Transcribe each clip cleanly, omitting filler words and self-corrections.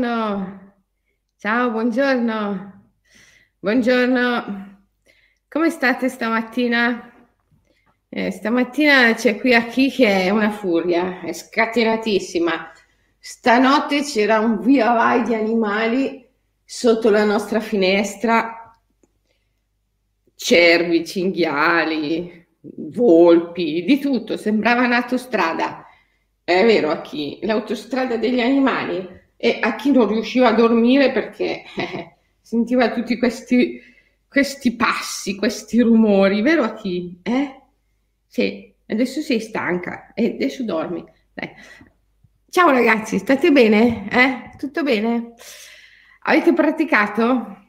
Buongiorno. Ciao, buongiorno. Buongiorno. Come state stamattina? Stamattina c'è qui Aki che è una furia, è scatenatissima. Stanotte c'era un via vai di animali sotto la nostra finestra. Cervi, cinghiali, volpi, di tutto, sembrava un'autostrada. È vero, a chi? L'autostrada degli animali, e a chi non riusciva a dormire perché sentiva tutti questi passi, questi rumori, vero a chi? Sì, adesso sei stanca e adesso dormi. Dai. Ciao ragazzi, state bene? Tutto bene? Avete praticato?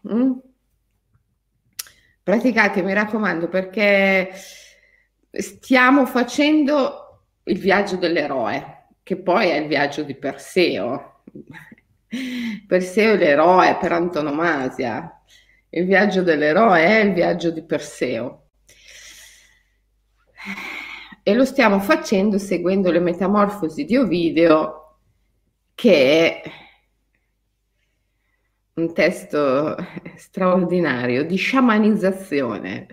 Praticate, mi raccomando, perché stiamo facendo il viaggio dell'eroe, che poi è il viaggio di Perseo. Perseo è l'eroe per antonomasia. Il viaggio dell'eroe è il viaggio di Perseo. E lo stiamo facendo seguendo le metamorfosi di Ovidio, che è un testo straordinario di sciamanizzazione.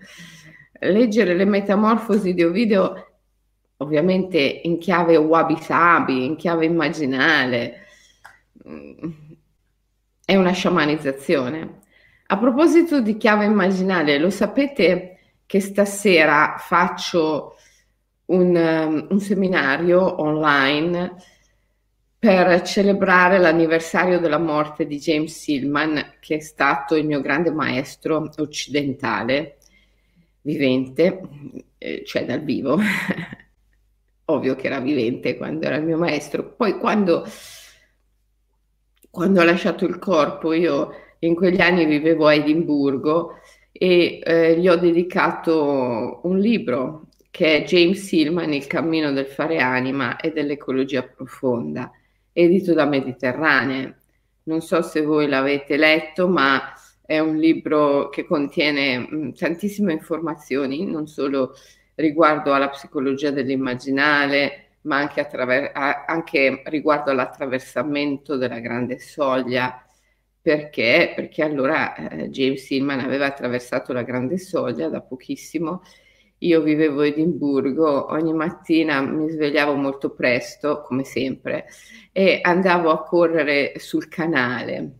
Leggere le metamorfosi di Ovidio ovviamente in chiave wabi-sabi, in chiave immaginale, è una sciamanizzazione. A proposito di chiave immaginale, lo sapete che stasera faccio un seminario online per celebrare l'anniversario della morte di James Hillman, che è stato il mio grande maestro occidentale, vivente, cioè dal vivo. Ovvio che era vivente quando era il mio maestro, poi quando ha lasciato il corpo, io in quegli anni vivevo a Edimburgo e gli ho dedicato un libro che è James Hillman, Il cammino del fare anima e dell'ecologia profonda, edito da Mediterranea. Non so se voi l'avete letto, ma è un libro che contiene tantissime informazioni, non solo riguardo alla psicologia dell'immaginale, ma anche, anche riguardo all'attraversamento della grande soglia. Perché? Perché allora James Hillman aveva attraversato la grande soglia da pochissimo. Io vivevo a Edimburgo, ogni mattina mi svegliavo molto presto, come sempre, e andavo a correre sul canale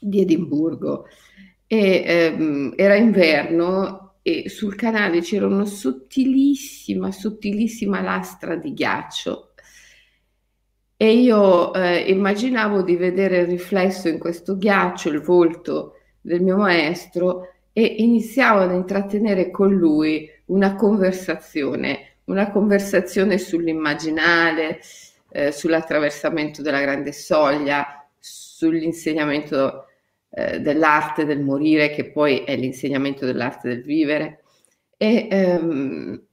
di Edimburgo. Era inverno, e sul canale c'era una sottilissima lastra di ghiaccio, e io immaginavo di vedere il riflesso in questo ghiaccio, il volto del mio maestro, e iniziavo ad intrattenere con lui una conversazione sull'immaginale, sull'attraversamento della grande soglia, sull'insegnamento dell'arte del morire, che poi è l'insegnamento dell'arte del vivere, e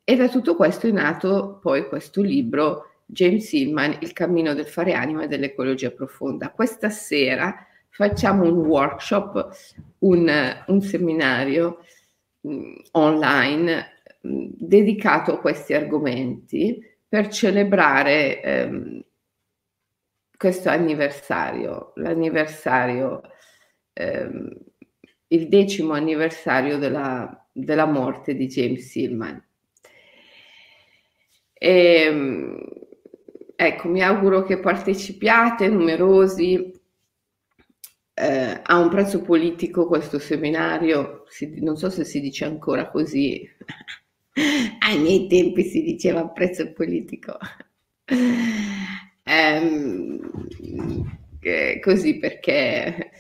da tutto questo è nato poi questo libro, James Hillman, Il cammino del fare anima e dell'ecologia profonda. Questa sera facciamo un workshop, un seminario online dedicato a questi argomenti per celebrare questo anniversario, il 10° anniversario della morte di James Hillman. Ecco, mi auguro che partecipiate numerosi. A un prezzo politico questo seminario, non so se si dice ancora così, ai miei tempi si diceva prezzo politico. Così perché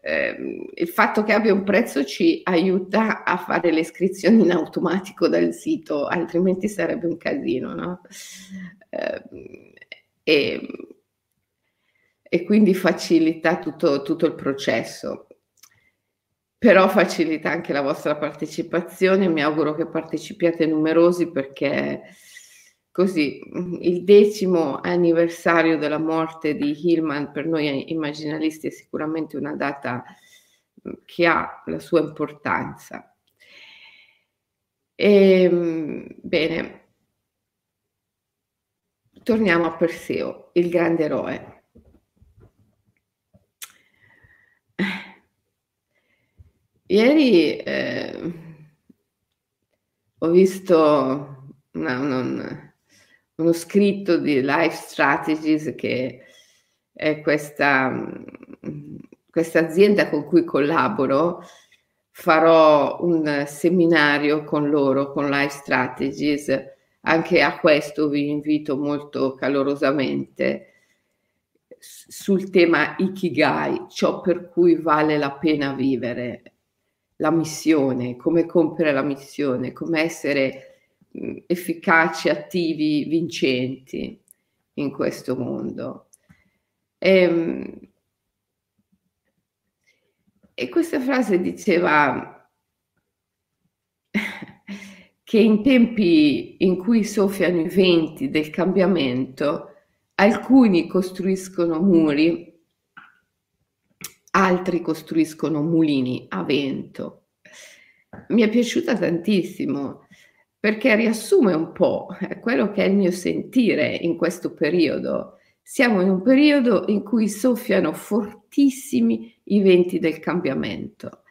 il fatto che abbia un prezzo ci aiuta a fare le iscrizioni in automatico dal sito, altrimenti sarebbe un casino, no? E quindi facilita tutto il processo, però facilita anche la vostra partecipazione. Mi auguro che partecipiate numerosi, perché così il 10° anniversario della morte di Hillman per noi immaginalisti è sicuramente una data che ha la sua importanza. Bene, torniamo a Perseo, il grande eroe. Ieri ho visto uno scritto di Life Strategies, che è questa azienda con cui collaboro. Farò un seminario con loro, con Life Strategies. Anche a questo vi invito molto calorosamente, sul tema Ikigai, ciò per cui vale la pena vivere, la missione, come compiere la missione, come essere efficaci, attivi, vincenti in questo mondo. E questa frase diceva che in tempi in cui soffiano i venti del cambiamento, alcuni costruiscono muri, altri costruiscono mulini a vento. Mi è piaciuta tantissimo perché riassume un po' quello che è il mio sentire in questo periodo. Siamo in un periodo in cui soffiano fortissimi i venti del cambiamento.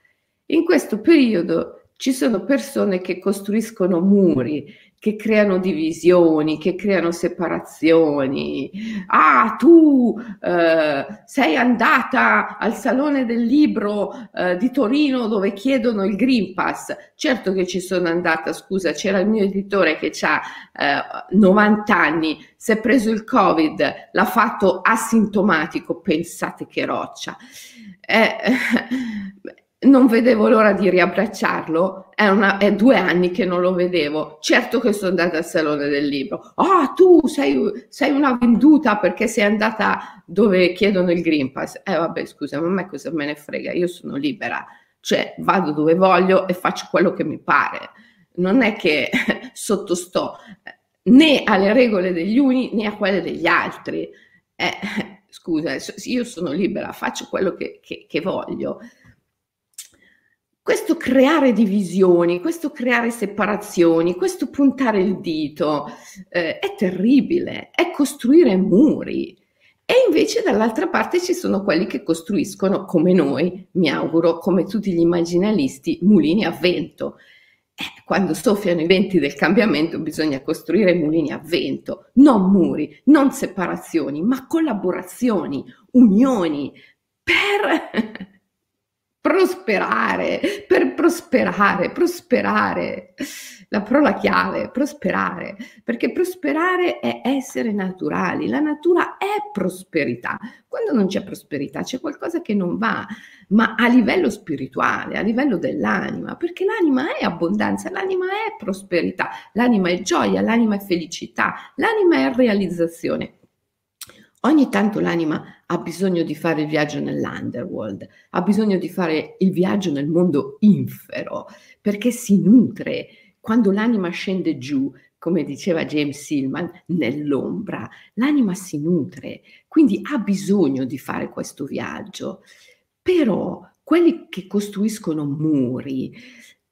In questo periodo ci sono persone che costruiscono muri, che creano divisioni, che creano separazioni. Ah, tu sei andata al Salone del Libro di Torino dove chiedono il Green Pass. Certo che ci sono andata, scusa, c'era il mio editore che ha 90 anni, si è preso il Covid, l'ha fatto asintomatico, pensate che roccia. Non vedevo l'ora di riabbracciarlo, è 2 anni che non lo vedevo, certo che sono andata al Salone del Libro. Ah, tu sei una venduta perché sei andata dove chiedono il Green Pass. Vabbè, scusa, ma a me cosa me ne frega, io sono libera, cioè vado dove voglio e faccio quello che mi pare, non è che sottostò né alle regole degli uni né a quelle degli altri. Scusa, io sono libera, faccio quello che voglio. Questo creare divisioni, questo creare separazioni, questo puntare il dito è terribile, è costruire muri. E invece dall'altra parte ci sono quelli che costruiscono, come noi, mi auguro, come tutti gli immaginalisti, mulini a vento. Quando soffiano i venti del cambiamento bisogna costruire mulini a vento, non muri, non separazioni, ma collaborazioni, unioni, per... prosperare, per prosperare, la parola chiave, prosperare, perché prosperare è essere naturali, la natura è prosperità. Quando non c'è prosperità c'è qualcosa che non va, ma a livello spirituale, a livello dell'anima, perché l'anima è abbondanza, l'anima è prosperità, l'anima è gioia, l'anima è felicità, l'anima è realizzazione. Ogni tanto l'anima ha bisogno di fare il viaggio nell'underworld, ha bisogno di fare il viaggio nel mondo infero, perché si nutre. Quando l'anima scende giù, come diceva James Hillman, nell'ombra, l'anima si nutre, quindi ha bisogno di fare questo viaggio. Però quelli che costruiscono muri,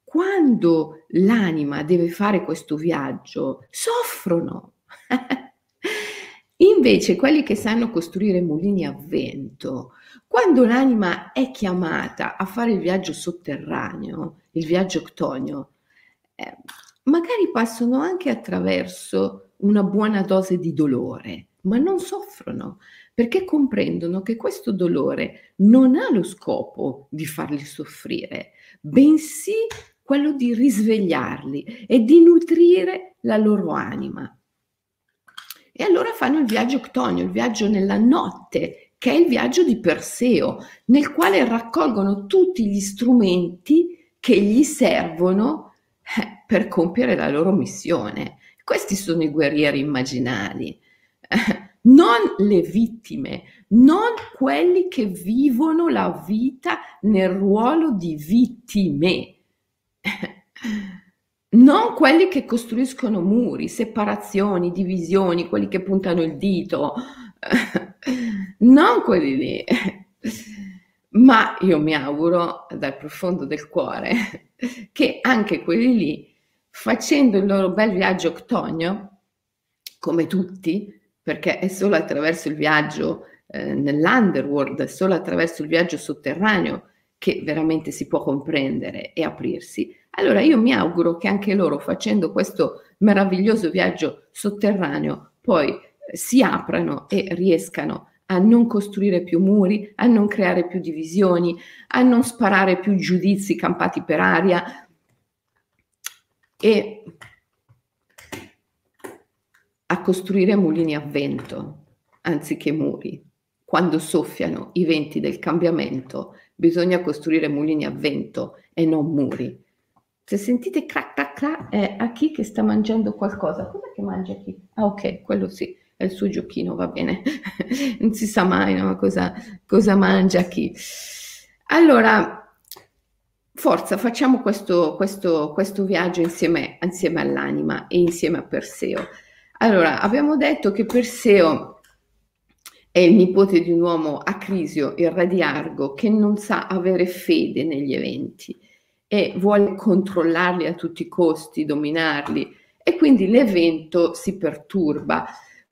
quando l'anima deve fare questo viaggio, soffrono. Invece quelli che sanno costruire mulini a vento, quando l'anima è chiamata a fare il viaggio sotterraneo, il viaggio ctonio, magari passano anche attraverso una buona dose di dolore, ma non soffrono, perché comprendono che questo dolore non ha lo scopo di farli soffrire, bensì quello di risvegliarli e di nutrire la loro anima. E allora fanno il viaggio ctonio, il viaggio nella notte, che è il viaggio di Perseo, nel quale raccolgono tutti gli strumenti che gli servono per compiere la loro missione. Questi sono i guerrieri immaginari, non le vittime, non quelli che vivono la vita nel ruolo di vittime. Non quelli che costruiscono muri, separazioni, divisioni, quelli che puntano il dito, non quelli lì. Ma io mi auguro dal profondo del cuore che anche quelli lì, facendo il loro bel viaggio ctonio, come tutti, perché è solo attraverso il viaggio nell'underworld, è solo attraverso il viaggio sotterraneo che veramente si può comprendere e aprirsi, allora io mi auguro che anche loro, facendo questo meraviglioso viaggio sotterraneo, poi si aprano e riescano a non costruire più muri, a non creare più divisioni, a non sparare più giudizi campati per aria e a costruire mulini a vento anziché muri. Quando soffiano i venti del cambiamento, bisogna costruire mulini a vento e non muri. Se sentite crac crac crac è Aki che sta mangiando qualcosa. Cos'è che mangia Aki? Ah, ok, quello sì, è il suo giochino, va bene. Non si sa mai, no, cosa mangia Aki. Allora, forza, facciamo questo viaggio insieme all'anima e insieme a Perseo. Allora, abbiamo detto che Perseo è il nipote di un uomo, Acrisio, il re di Argo, che non sa avere fede negli eventi e vuole controllarli a tutti i costi, dominarli, e quindi l'evento si perturba.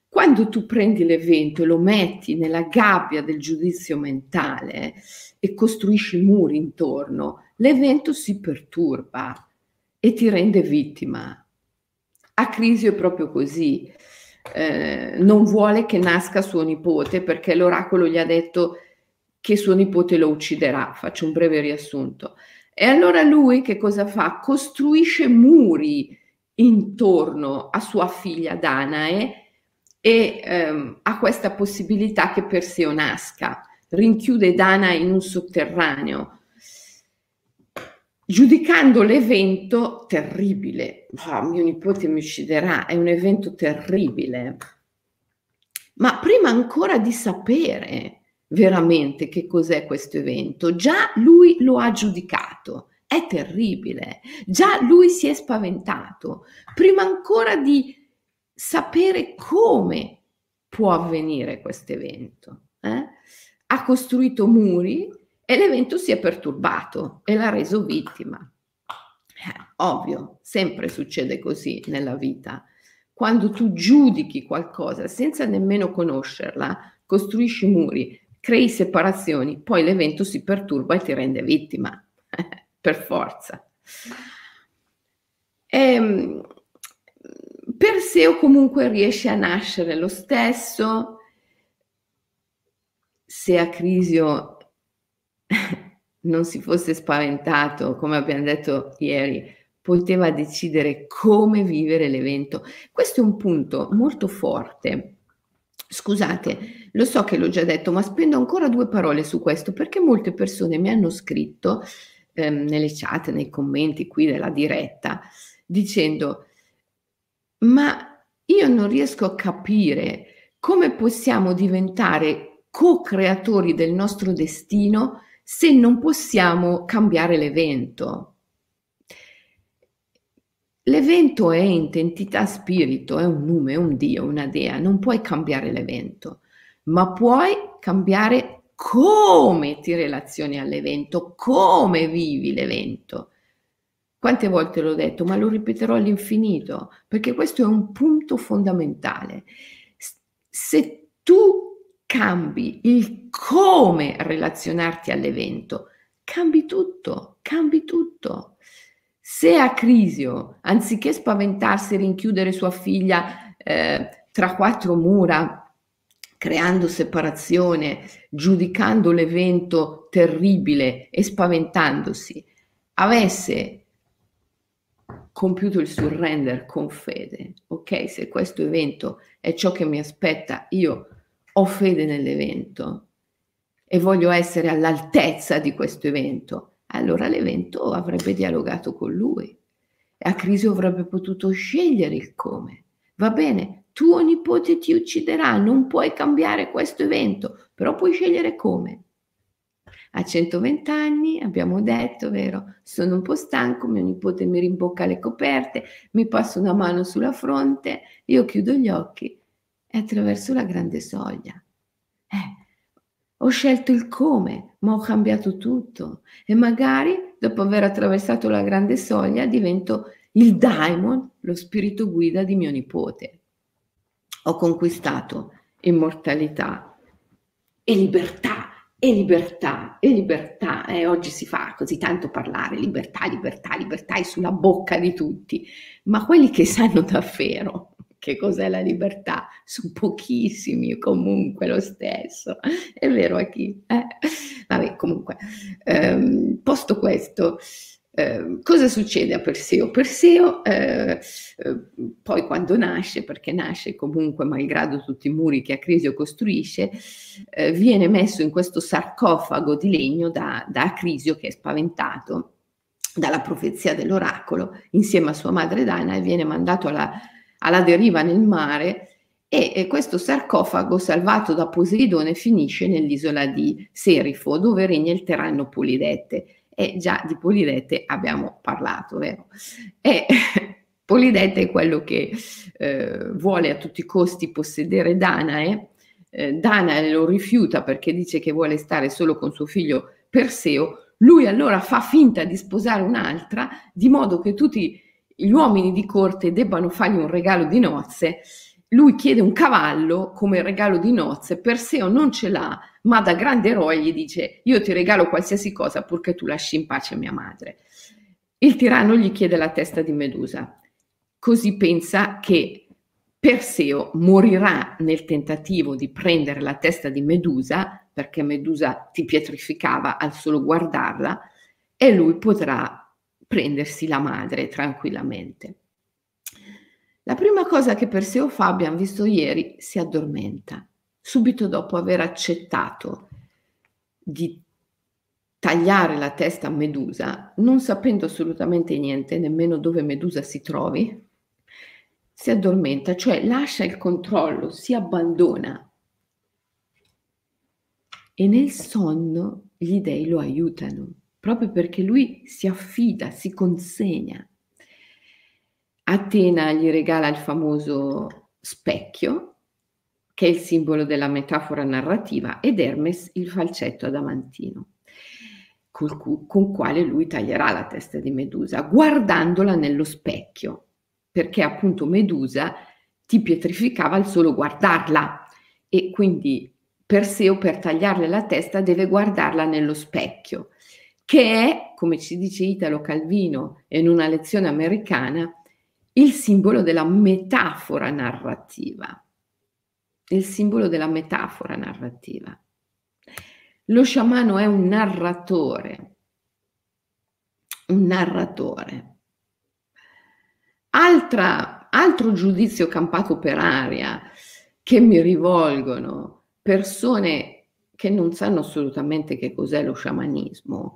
Quando tu prendi l'evento e lo metti nella gabbia del giudizio mentale e costruisci muri intorno, l'evento si perturba e ti rende vittima. Acrisio è proprio così, non vuole che nasca suo nipote perché l'oracolo gli ha detto che suo nipote lo ucciderà. Faccio un breve riassunto. E allora lui che cosa fa? Costruisce muri intorno a sua figlia Danae e ha questa possibilità che Perseo nasca. Rinchiude Danae in un sotterraneo, giudicando l'evento terribile. Oh, mio nipote mi ucciderà, è un evento terribile. Ma prima ancora di sapere veramente che cos'è questo evento, già lui lo ha giudicato, è terribile, già lui si è spaventato, prima ancora di sapere come può avvenire questo evento. Ha costruito muri e l'evento si è perturbato e l'ha reso vittima. Ovvio, sempre succede così nella vita. Quando tu giudichi qualcosa senza nemmeno conoscerla, costruisci muri, crei separazioni, poi l'evento si perturba e ti rende vittima, per forza. Perseo comunque riesce a nascere lo stesso. Se Acrisio non si fosse spaventato, come abbiamo detto ieri, poteva decidere come vivere l'evento. Questo è un punto molto forte. Scusate, lo so che l'ho già detto, ma spendo ancora due parole su questo perché molte persone mi hanno scritto nelle chat, nei commenti qui della diretta, dicendo: ma io non riesco a capire come possiamo diventare co-creatori del nostro destino se non possiamo cambiare l'evento. L'evento è entità spirito, è un nume, è un dio, una dea, non puoi cambiare l'evento, ma puoi cambiare come ti relazioni all'evento, come vivi l'evento. Quante volte l'ho detto, ma lo ripeterò all'infinito, perché questo è un punto fondamentale. Se tu cambi il come relazionarti all'evento, cambi tutto, cambi tutto. Se Acrisio, anziché spaventarsi e rinchiudere sua figlia tra quattro mura, creando separazione, giudicando l'evento terribile e spaventandosi, avesse compiuto il surrender con fede, ok, se questo evento è ciò che mi aspetta, io ho fede nell'evento e voglio essere all'altezza di questo evento, allora l'evento avrebbe dialogato con lui e Acrisio avrebbe potuto scegliere il come. Va bene, tuo nipote ti ucciderà, non puoi cambiare questo evento, però puoi scegliere come. A 120 anni, abbiamo detto, vero? Sono un po' stanco, mio nipote mi rimbocca le coperte, mi passa una mano sulla fronte, io chiudo gli occhi e attraverso la grande soglia. Ho scelto il come, ma ho cambiato tutto. E magari, dopo aver attraversato la grande soglia, divento il daimon, lo spirito guida di mio nipote. Ho conquistato immortalità e libertà E libertà, oggi si fa così tanto parlare, libertà, libertà, libertà è sulla bocca di tutti, ma quelli che sanno davvero che cos'è la libertà sono pochissimi, comunque lo stesso, è vero a chi? Vabbè, comunque, posto questo, cosa succede a Perseo? Perseo poi quando nasce, perché nasce comunque malgrado tutti i muri che Acrisio costruisce, viene messo in questo sarcofago di legno da Acrisio, che è spaventato dalla profezia dell'oracolo, insieme a sua madre Danae, e viene mandato alla deriva nel mare, e questo sarcofago, salvato da Poseidone, finisce nell'isola di Serifo, dove regna il tiranno Polidette. E già di Polidette abbiamo parlato, vero? E Polidette è quello che vuole a tutti i costi possedere Danae. Danae lo rifiuta perché dice che vuole stare solo con suo figlio Perseo. Lui allora fa finta di sposare un'altra, di modo che tutti gli uomini di corte debbano fargli un regalo di nozze. Lui chiede un cavallo come regalo di nozze, Perseo non ce l'ha, ma da grande eroe gli dice: io ti regalo qualsiasi cosa purché tu lasci in pace mia madre. Il tiranno gli chiede la testa di Medusa, così pensa che Perseo morirà nel tentativo di prendere la testa di Medusa, perché Medusa ti pietrificava al solo guardarla, e lui potrà prendersi la madre tranquillamente. La prima cosa che Perseo fa, abbiamo visto ieri, si addormenta, subito dopo aver accettato di tagliare la testa a Medusa, non sapendo assolutamente niente, nemmeno dove Medusa si trovi, si addormenta, cioè lascia il controllo, si abbandona. E nel sonno gli dei lo aiutano, proprio perché lui si affida, si consegna. Atena gli regala il famoso specchio, che è il simbolo della metafora narrativa, ed Hermes il falcetto adamantino, con quale lui taglierà la testa di Medusa, guardandola nello specchio, perché appunto Medusa ti pietrificava al solo guardarla, e quindi Perseo, per tagliarle la testa, deve guardarla nello specchio, che è, come ci dice Italo Calvino in una lezione americana, il simbolo della metafora narrativa, il simbolo della metafora narrativa. Lo sciamano è un narratore, un narratore. Altro giudizio campato per aria che mi rivolgono persone che non sanno assolutamente che cos'è lo sciamanismo,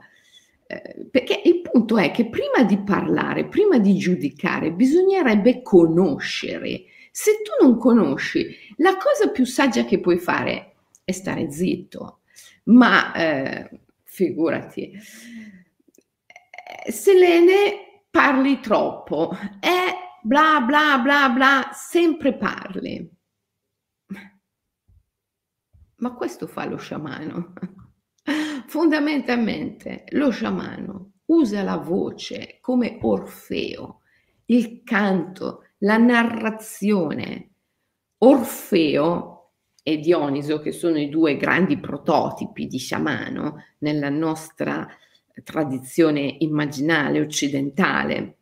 perché il punto è che prima di parlare, prima di giudicare, bisognerebbe conoscere. Se tu non conosci, la cosa più saggia che puoi fare è stare zitto. Ma figurati, se ne parli troppo, bla bla bla bla, sempre parli. Ma questo fa lo sciamano. Fondamentalmente lo sciamano usa la voce come Orfeo, il canto, la narrazione. Orfeo e Dioniso, che sono i due grandi prototipi di sciamano nella nostra tradizione immaginale occidentale,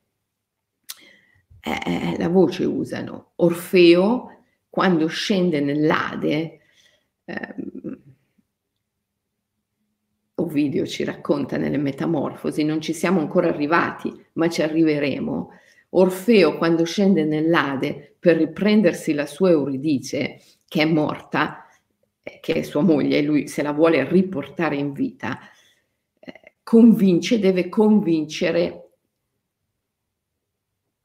la voce usano. Orfeo, quando scende nell'Ade, Ovidio ci racconta nelle Metamorfosi, non ci siamo ancora arrivati, ma ci arriveremo. Orfeo, quando scende nell'Ade per riprendersi la sua Euridice, che è morta, che è sua moglie, e lui se la vuole riportare in vita, deve convincere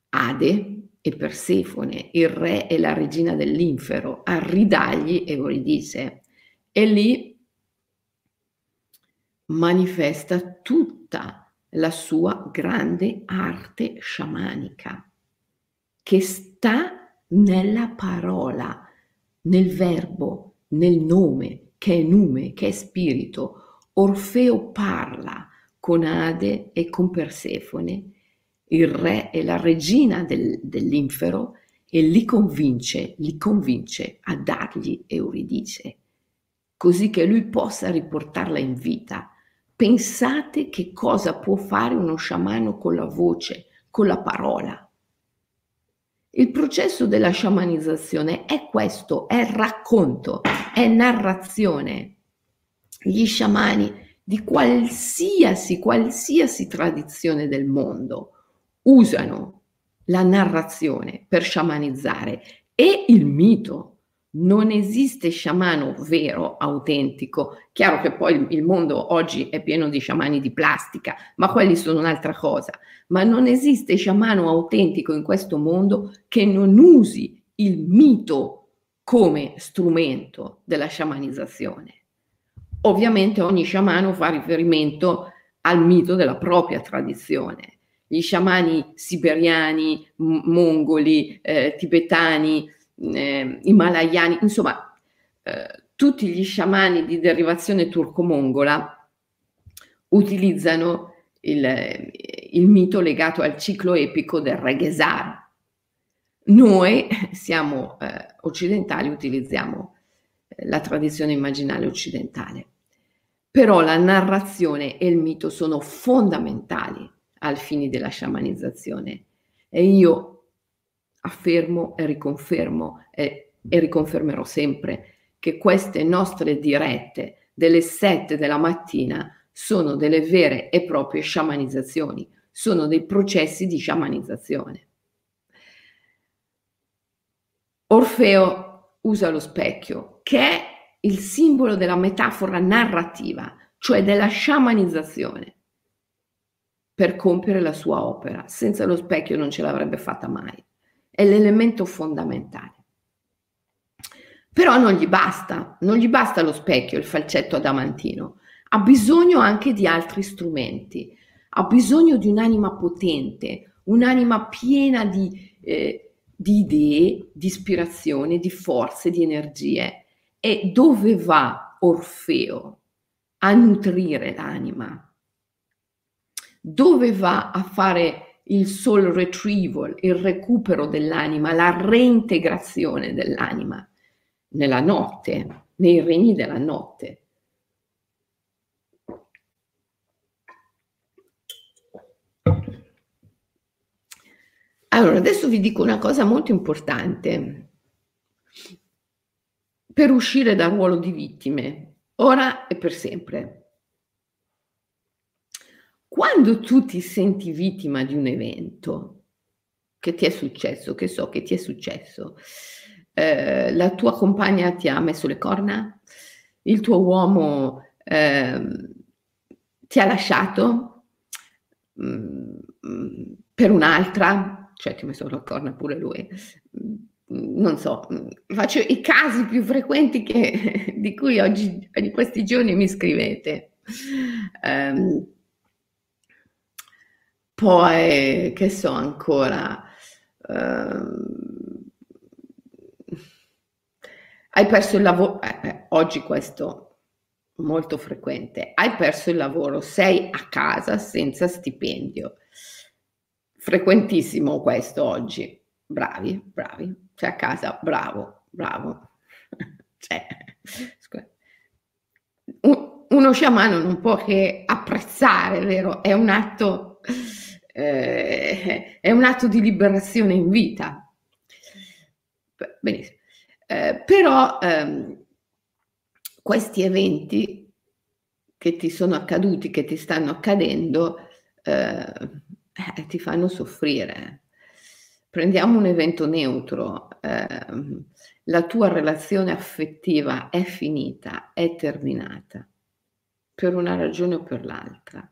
Ade e Persefone, il re e la regina dell'infero, a ridargli Euridice. E lì manifesta tutta la sua grande arte sciamanica, che sta nella parola, nel verbo, nel nome, che è nume, che è spirito. Orfeo parla con Ade e con Persefone, il re e la regina dell'infero, e li convince a dargli Euridice. così che lui possa riportarla in vita. Pensate che cosa può fare uno sciamano con la voce, con la parola. Il processo della sciamanizzazione è questo, è racconto, è narrazione. Gli sciamani di qualsiasi tradizione del mondo usano la narrazione per sciamanizzare e il mito. Non esiste sciamano vero, autentico. Chiaro che poi il mondo oggi è pieno di sciamani di plastica, ma quelli sono un'altra cosa. Ma non esiste sciamano autentico in questo mondo che non usi il mito come strumento della sciamanizzazione. Ovviamente ogni sciamano fa riferimento al mito della propria tradizione. Gli sciamani siberiani, mongoli, tibetani, himalayani, insomma tutti gli sciamani di derivazione turco-mongola utilizzano il mito legato al ciclo epico del re Gesar. Noi siamo occidentali, utilizziamo la tradizione immaginaria occidentale, però la narrazione e il mito sono fondamentali al fine della sciamanizzazione e io affermo e riconfermo e riconfermerò sempre che queste nostre dirette delle 7 della mattina sono delle vere e proprie sciamanizzazioni, sono dei processi di sciamanizzazione. Orfeo usa lo specchio, che è il simbolo della metafora narrativa, cioè della sciamanizzazione, per compiere la sua opera. Senza lo specchio non ce l'avrebbe fatta mai. È l'elemento fondamentale. Però non gli basta lo specchio, il falcetto adamantino, ha bisogno anche di altri strumenti, ha bisogno di un'anima potente, un'anima piena di idee, di ispirazione, di forze, di energie. E dove va Orfeo a nutrire l'anima? Dove va a fare il soul retrieval, il recupero dell'anima, la reintegrazione dell'anima nella notte, nei regni della notte? Allora, adesso vi dico una cosa molto importante per uscire dal ruolo di vittime, ora e per sempre. Quando tu ti senti vittima di un evento che ti è successo, che so che ti è successo, la tua compagna ti ha messo le corna, il tuo uomo ti ha lasciato per un'altra, cioè ti ha messo la corna pure lui, non so, faccio i casi più frequenti di cui oggi, di questi giorni mi scrivete. Poi, che so ancora, hai perso il lavoro, oggi questo molto frequente, hai perso il lavoro, sei a casa senza stipendio, frequentissimo questo oggi, bravi, sei a casa, bravo, cioè, uno sciamano non può che apprezzare, vero? È un atto di liberazione in vita. Benissimo. Però questi eventi che ti sono accaduti, che ti stanno accadendo, ti fanno soffrire. Prendiamo un evento neutro. La tua relazione affettiva è finita, è terminata, per una ragione o per l'altra.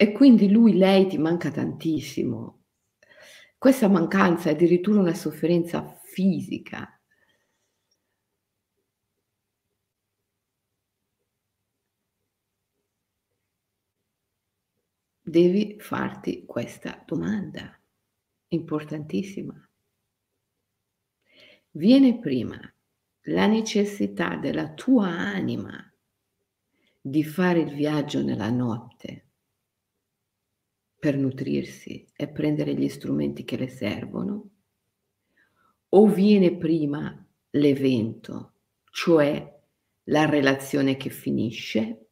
E quindi lei ti manca tantissimo. Questa mancanza è addirittura una sofferenza fisica. Devi farti questa domanda importantissima. Viene prima la necessità della tua anima di fare il viaggio nella notte per nutrirsi e prendere gli strumenti che le servono, o viene prima l'evento, cioè la relazione che finisce.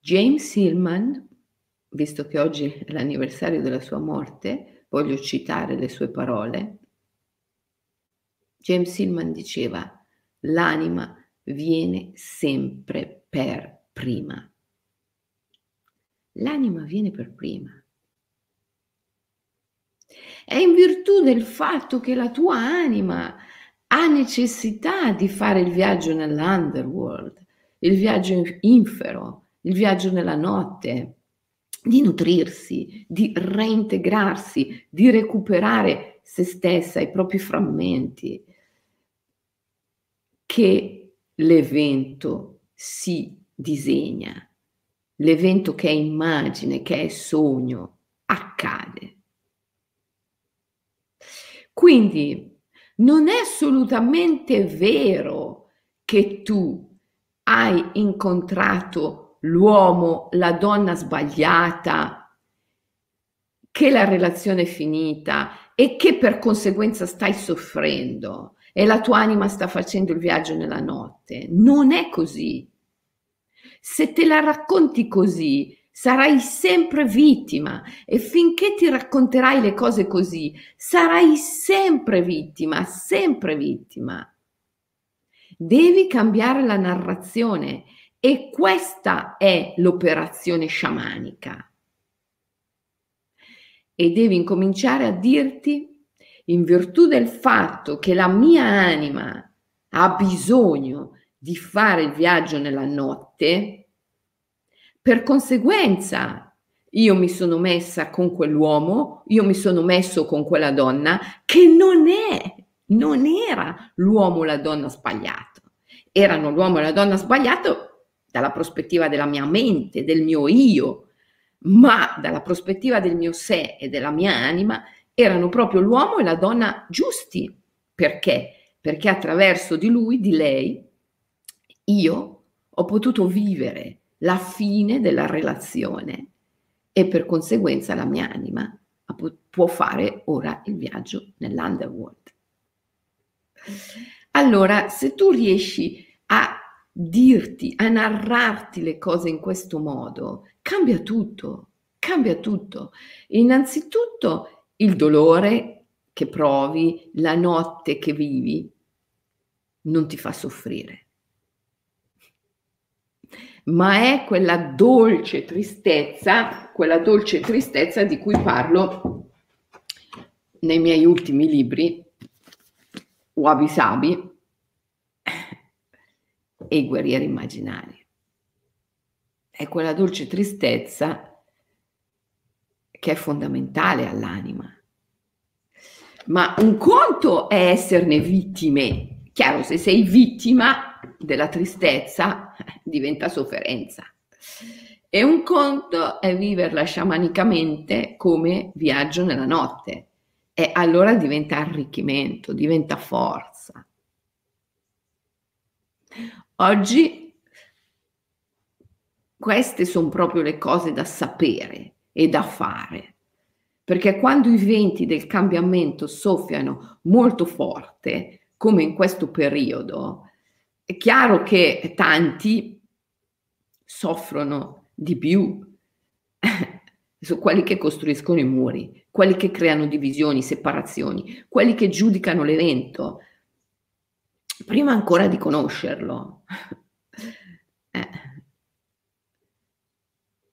James Hillman, visto che oggi è l'anniversario della sua morte, voglio citare le sue parole. James Hillman diceva: l'anima viene sempre per prima. L'anima viene per prima. È in virtù del fatto che la tua anima ha necessità di fare il viaggio nell'underworld, il viaggio infero, il viaggio nella notte, di nutrirsi, di reintegrarsi, di recuperare se stessa, i propri frammenti, che l'evento si disegna, l'evento che è immagine, che è sogno, accade. Quindi non è assolutamente vero che tu hai incontrato l'uomo, la donna sbagliata, che la relazione è finita e che per conseguenza stai soffrendo e la tua anima sta facendo il viaggio nella notte. Non è così. Se te la racconti così, sarai sempre vittima, e finché ti racconterai le cose così, sarai sempre vittima, sempre vittima. Devi cambiare la narrazione, e questa è l'operazione sciamanica. E devi incominciare a dirti: in virtù del fatto che la mia anima ha bisogno di fare il viaggio nella notte, per conseguenza io mi sono messa con quell'uomo, io mi sono messo con quella donna che non era l'uomo o la donna sbagliato. Erano l'uomo e la donna sbagliato dalla prospettiva della mia mente, del mio io, ma dalla prospettiva del mio sé e della mia anima erano proprio l'uomo e la donna giusti. Perché? Perché attraverso di lui, di lei, io ho potuto vivere la fine della relazione, e per conseguenza la mia anima può fare ora il viaggio nell'underworld. Allora, se tu riesci a dirti, a narrarti le cose in questo modo, cambia tutto, cambia tutto. Innanzitutto il dolore che provi, la notte che vivi, non ti fa soffrire, ma è quella dolce tristezza di cui parlo nei miei ultimi libri, Wabi-sabi e I guerrieri immaginari. È quella dolce tristezza che è fondamentale all'anima. Ma un conto è esserne vittime. Chiaro, se sei vittima della tristezza diventa sofferenza, e un conto è viverla sciamanicamente come viaggio nella notte, e allora diventa arricchimento, diventa forza. Oggi queste sono proprio le cose da sapere e da fare, perché quando i venti del cambiamento soffiano molto forte, come in questo periodo, è chiaro che tanti soffrono di più, sono quelli che costruiscono i muri, quelli che creano divisioni, separazioni, quelli che giudicano l'evento prima ancora di conoscerlo.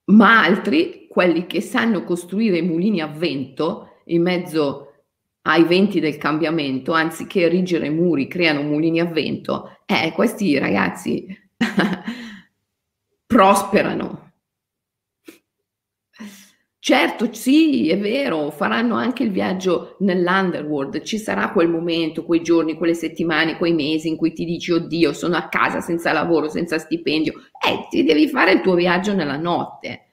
Ma altri, quelli che sanno costruire i mulini a vento in mezzo ai venti del cambiamento, anziché erigere muri, creano mulini a vento, questi ragazzi prosperano. Certo, sì, è vero, faranno anche il viaggio nell'underworld, ci sarà quel momento, quei giorni, quelle settimane, quei mesi in cui ti dici: oddio, sono a casa senza lavoro, senza stipendio, ti devi fare il tuo viaggio nella notte.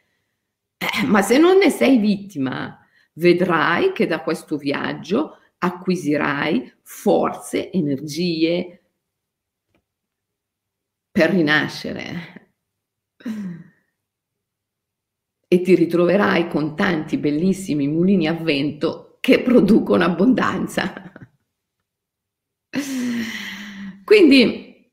Ma se non ne sei vittima, vedrai che da questo viaggio acquisirai forze, energie per rinascere, e ti ritroverai con tanti bellissimi mulini a vento che producono abbondanza. Quindi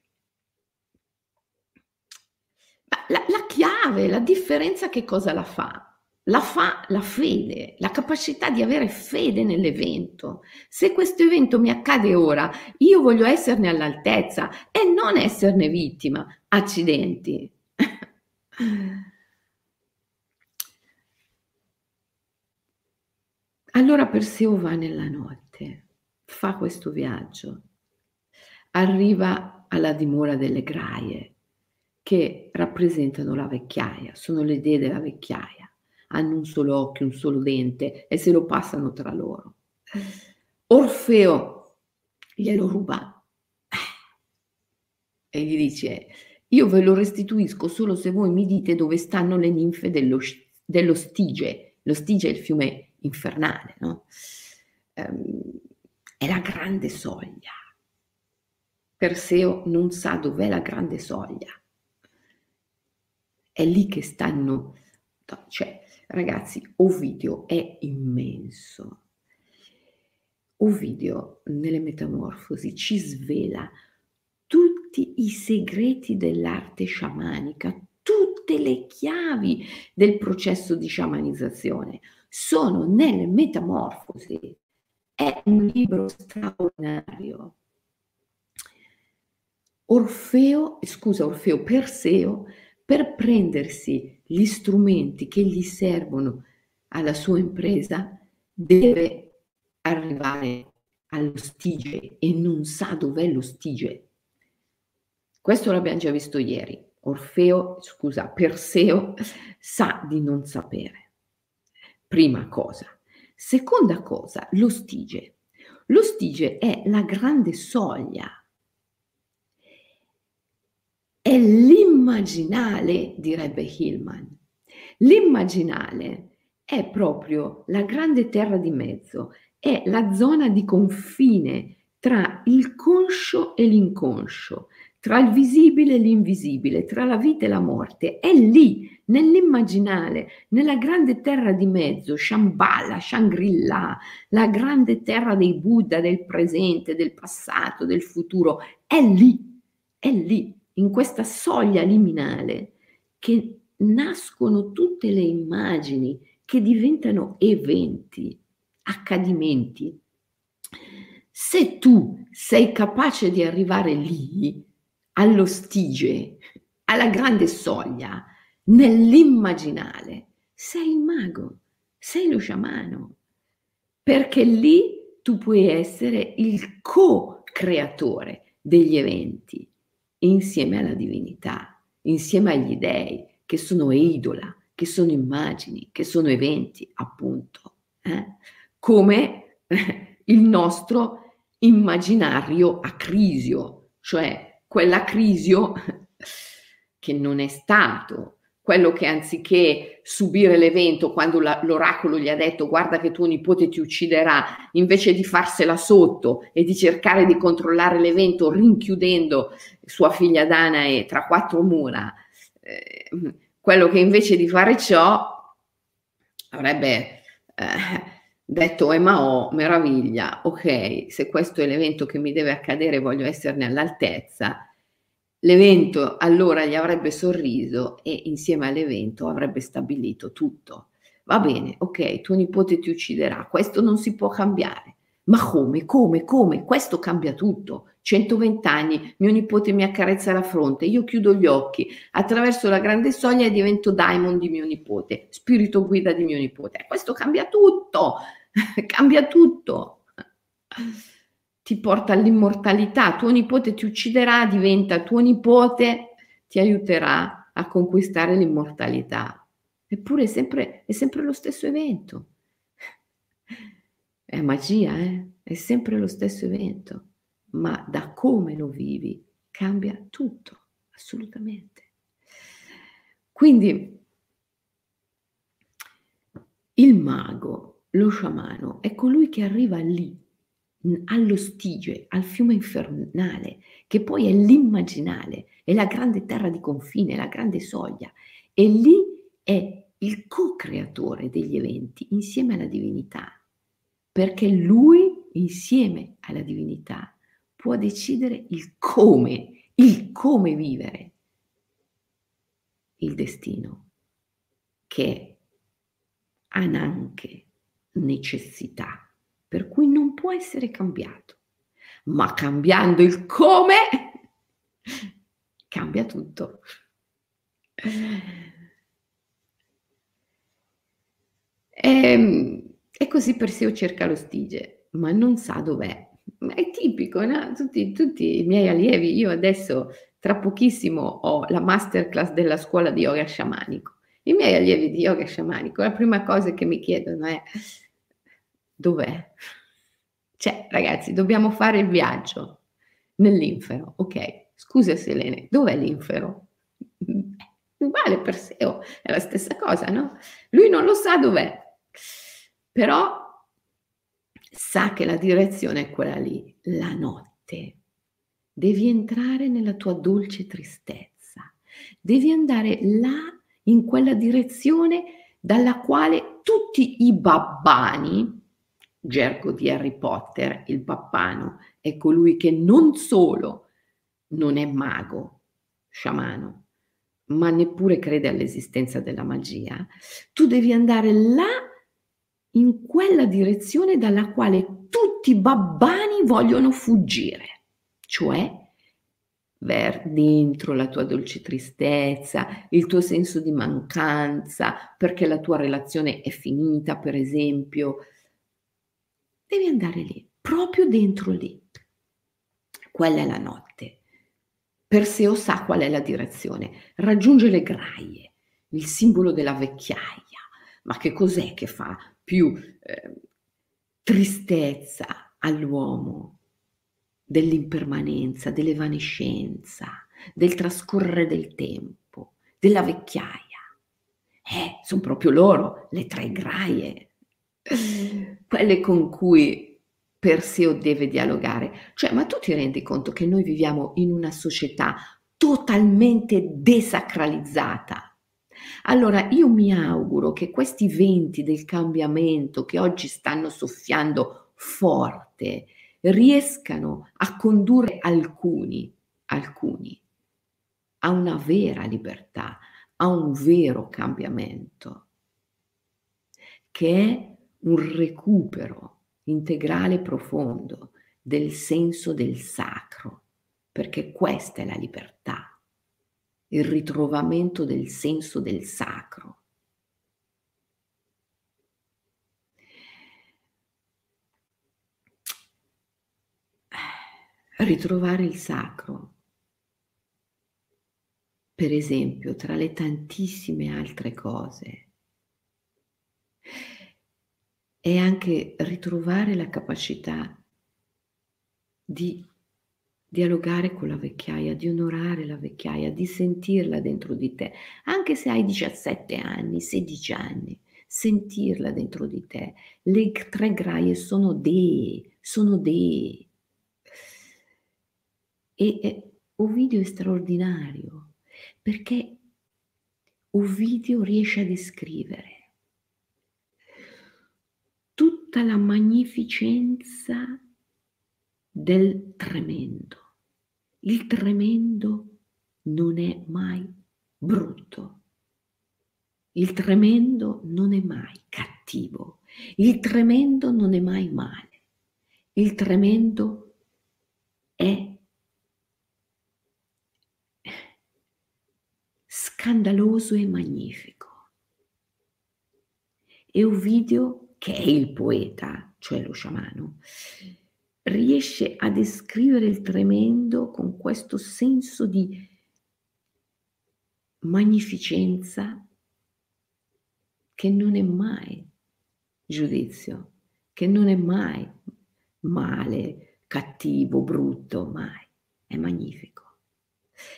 la chiave, la differenza, che cosa la fa? La fa la fede, la capacità di avere fede nell'evento. Se questo evento mi accade ora, io voglio esserne all'altezza e non esserne vittima. Accidenti. Allora Perseo va nella notte, fa questo viaggio, arriva alla dimora delle graie, che rappresentano la vecchiaia, sono le dee della vecchiaia. Hanno un solo occhio, un solo dente e se lo passano tra loro. Orfeo glielo ruba e gli dice: io ve lo restituisco solo se voi mi dite dove stanno le ninfe dello Stige. Lo Stige è il fiume infernale, no? È la grande soglia. Perseo non sa dov'è la grande soglia. È lì che stanno... Cioè, ragazzi, Ovidio è immenso. Ovidio nelle Metamorfosi ci svela tutti i segreti dell'arte sciamanica, tutte le chiavi del processo di sciamanizzazione sono nelle Metamorfosi. È un libro straordinario. Perseo, per prendersi gli strumenti che gli servono alla sua impresa, deve arrivare allo Stige e non sa dov'è lo Stige. Questo l'abbiamo già visto ieri. Perseo sa di non sapere. Prima cosa. Seconda cosa, lo Stige. Lo Stige è la grande soglia. È l'immaginale, direbbe Hillman. L'immaginale è proprio la grande terra di mezzo, è la zona di confine tra il conscio e l'inconscio, tra il visibile e l'invisibile, tra la vita e la morte. È lì, nell'immaginale, nella grande terra di mezzo, Shambhala, Shangri-La, la grande terra dei Buddha, del presente, del passato, del futuro. È lì. In questa soglia liminale che nascono tutte le immagini che diventano eventi, accadimenti. Se tu sei capace di arrivare lì, allo Stige, alla grande soglia, nell'immaginale, sei il mago, sei lo sciamano, perché lì tu puoi essere il co-creatore degli eventi, insieme alla divinità, insieme agli dei, che sono eidola, che sono immagini, che sono eventi, appunto, come il nostro immaginario Acrisio, cioè quell'Acrisio che non è stato, quello che anziché subire l'evento quando l'oracolo gli ha detto guarda che tuo nipote ti ucciderà, invece di farsela sotto e di cercare di controllare l'evento rinchiudendo sua figlia Danae tra quattro mura, quello che invece di fare ciò avrebbe detto Emao, meraviglia, ok, se questo è l'evento che mi deve accadere, voglio esserne all'altezza. L'evento allora gli avrebbe sorriso e insieme all'evento avrebbe stabilito tutto. Va bene, ok, tuo nipote ti ucciderà, questo non si può cambiare. Ma come? Questo cambia tutto. 120 anni, mio nipote mi accarezza la fronte, io chiudo gli occhi, attraverso la grande soglia e divento daimon di mio nipote, spirito guida di mio nipote. Questo cambia tutto, cambia tutto. Ti porta all'immortalità, tuo nipote ti ucciderà, diventa tuo nipote, ti aiuterà a conquistare l'immortalità. Eppure è sempre lo stesso evento. È magia, è sempre lo stesso evento, ma da come lo vivi cambia tutto, assolutamente. Quindi il mago, lo sciamano, è colui che arriva lì, allo Stige, al fiume infernale, che poi è l'immaginale, è la grande terra di confine, la grande soglia, e lì è il co-creatore degli eventi insieme alla divinità, perché lui insieme alla divinità può decidere il come vivere il destino, che è ananche necessità, per cui non può essere cambiato, ma cambiando il come cambia tutto. E così Perseo cerca lo Stige, ma non sa dov'è. È tipico, no? Tutti i miei allievi, io adesso tra pochissimo ho la masterclass della scuola di yoga sciamanico. I miei allievi di yoga sciamanico, la prima cosa che mi chiedono è dov'è? Cioè, ragazzi, dobbiamo fare il viaggio nell'infero, ok? Scusa Selene, dov'è l'infero? Uguale Perseo, è la stessa cosa, no? Lui non lo sa dov'è, però sa che la direzione è quella lì, la notte. Devi entrare nella tua dolce tristezza, devi andare là in quella direzione dalla quale tutti i babbani, gergo di Harry Potter, il babbano è colui che non solo non è mago, sciamano, ma neppure crede all'esistenza della magia. Tu devi andare là, in quella direzione dalla quale tutti i babbani vogliono fuggire, cioè dentro la tua dolce tristezza, il tuo senso di mancanza, perché la tua relazione è finita, per esempio. Devi andare lì, proprio dentro lì. Quella è la notte. Perseo sa qual è la direzione. Raggiunge le graie, il simbolo della vecchiaia. Ma che cos'è che fa più tristezza all'uomo dell'impermanenza, dell'evanescenza, del trascorrere del tempo, della vecchiaia? Sono proprio loro, le tre graie, quelle con cui Perseo deve dialogare. Cioè, ma tu ti rendi conto che noi viviamo in una società totalmente desacralizzata? Allora io mi auguro che questi venti del cambiamento che oggi stanno soffiando forte riescano a condurre alcuni a una vera libertà, a un vero cambiamento, che è un recupero integrale e profondo del senso del sacro, perché questa è la libertà. Il ritrovamento del senso del sacro. Ritrovare il sacro, per esempio, tra le tantissime altre cose, è anche ritrovare la capacità di dialogare con la vecchiaia, di onorare la vecchiaia, di sentirla dentro di te, anche se hai 17 anni, 16 anni, sentirla dentro di te. Le tre graie sono dee. E Ovidio è straordinario, perché Ovidio riesce a descrivere tutta la magnificenza del tremendo. Il tremendo non è mai brutto, il tremendo non è mai cattivo, il tremendo non è mai male, il tremendo è scandaloso e magnifico. E Ovidio, che è il poeta, cioè lo sciamano, riesce a descrivere il tremendo con questo senso di magnificenza che non è mai giudizio, che non è mai male, cattivo, brutto, mai. È magnifico.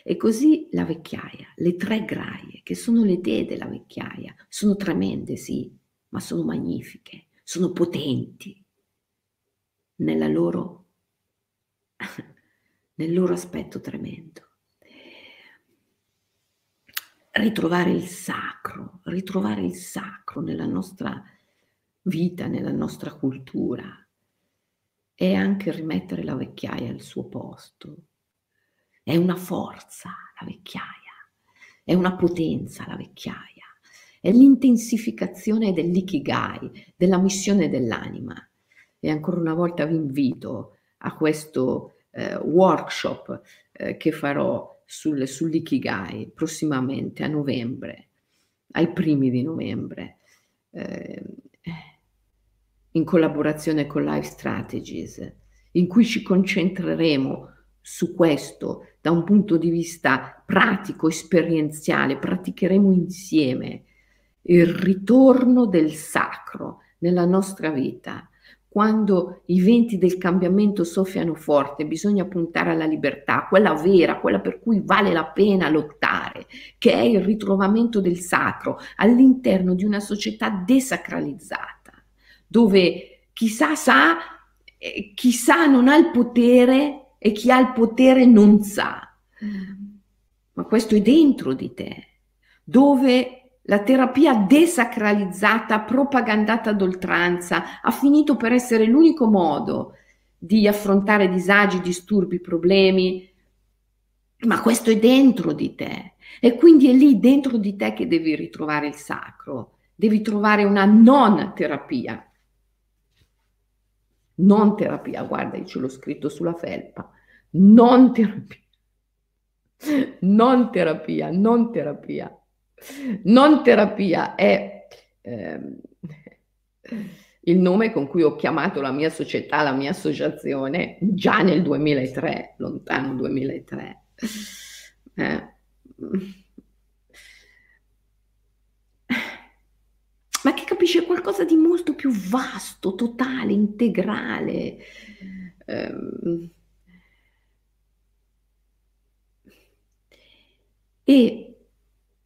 E così la vecchiaia, le tre graie, che sono le dee della vecchiaia, sono tremende, sì, ma sono magnifiche, sono potenti nel loro aspetto tremendo. Ritrovare il sacro nella nostra vita, nella nostra cultura, è anche rimettere la vecchiaia al suo posto. È una forza la vecchiaia, è una potenza la vecchiaia, è l'intensificazione dell'Ikigai, della missione dell'anima. E ancora una volta vi invito a questo workshop che farò sull'Ikigai prossimamente a novembre, ai primi di novembre, in collaborazione con Life Strategies, in cui ci concentreremo su questo da un punto di vista pratico, esperienziale. Praticheremo insieme il ritorno del sacro nella nostra vita. Quando i venti del cambiamento soffiano forte, bisogna puntare alla libertà, quella vera, quella per cui vale la pena lottare, che è il ritrovamento del sacro all'interno di una società desacralizzata, dove chi sa, chi sa non ha il potere e chi ha il potere non sa. Ma questo è dentro di te, dove la terapia desacralizzata, propagandata ad oltranza, ha finito per essere l'unico modo di affrontare disagi, disturbi, problemi, ma questo è dentro di te. E quindi è lì dentro di te che devi ritrovare il sacro, devi trovare una non terapia, guarda, io ce l'ho scritto sulla felpa, non terapia. Non terapia è il nome con cui ho chiamato la mia società, la mia associazione, già nel 2003, lontano 2003. Ma che capisce qualcosa di molto più vasto, totale, integrale. E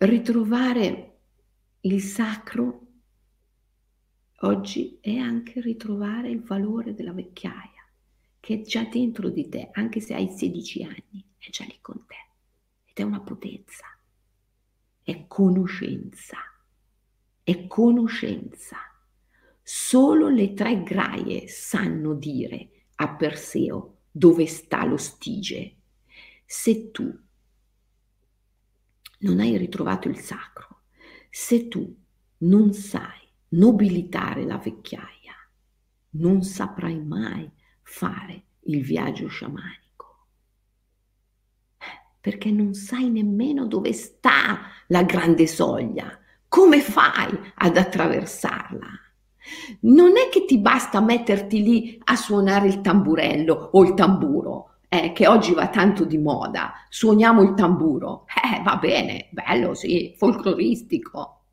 ritrovare il sacro oggi è anche ritrovare il valore della vecchiaia, che è già dentro di te, anche se hai 16 anni, è già lì con te, ed è una potenza, è conoscenza. Solo le tre graie sanno dire a Perseo dove sta lo Stige. Se tu non hai ritrovato il sacro, se tu non sai nobilitare la vecchiaia, non saprai mai fare il viaggio sciamanico, perché non sai nemmeno dove sta la grande soglia, come fai ad attraversarla. Non è che ti basta metterti lì a suonare il tamburello o il tamburo, che oggi va tanto di moda, suoniamo il tamburo, va bene, bello, sì, folcloristico,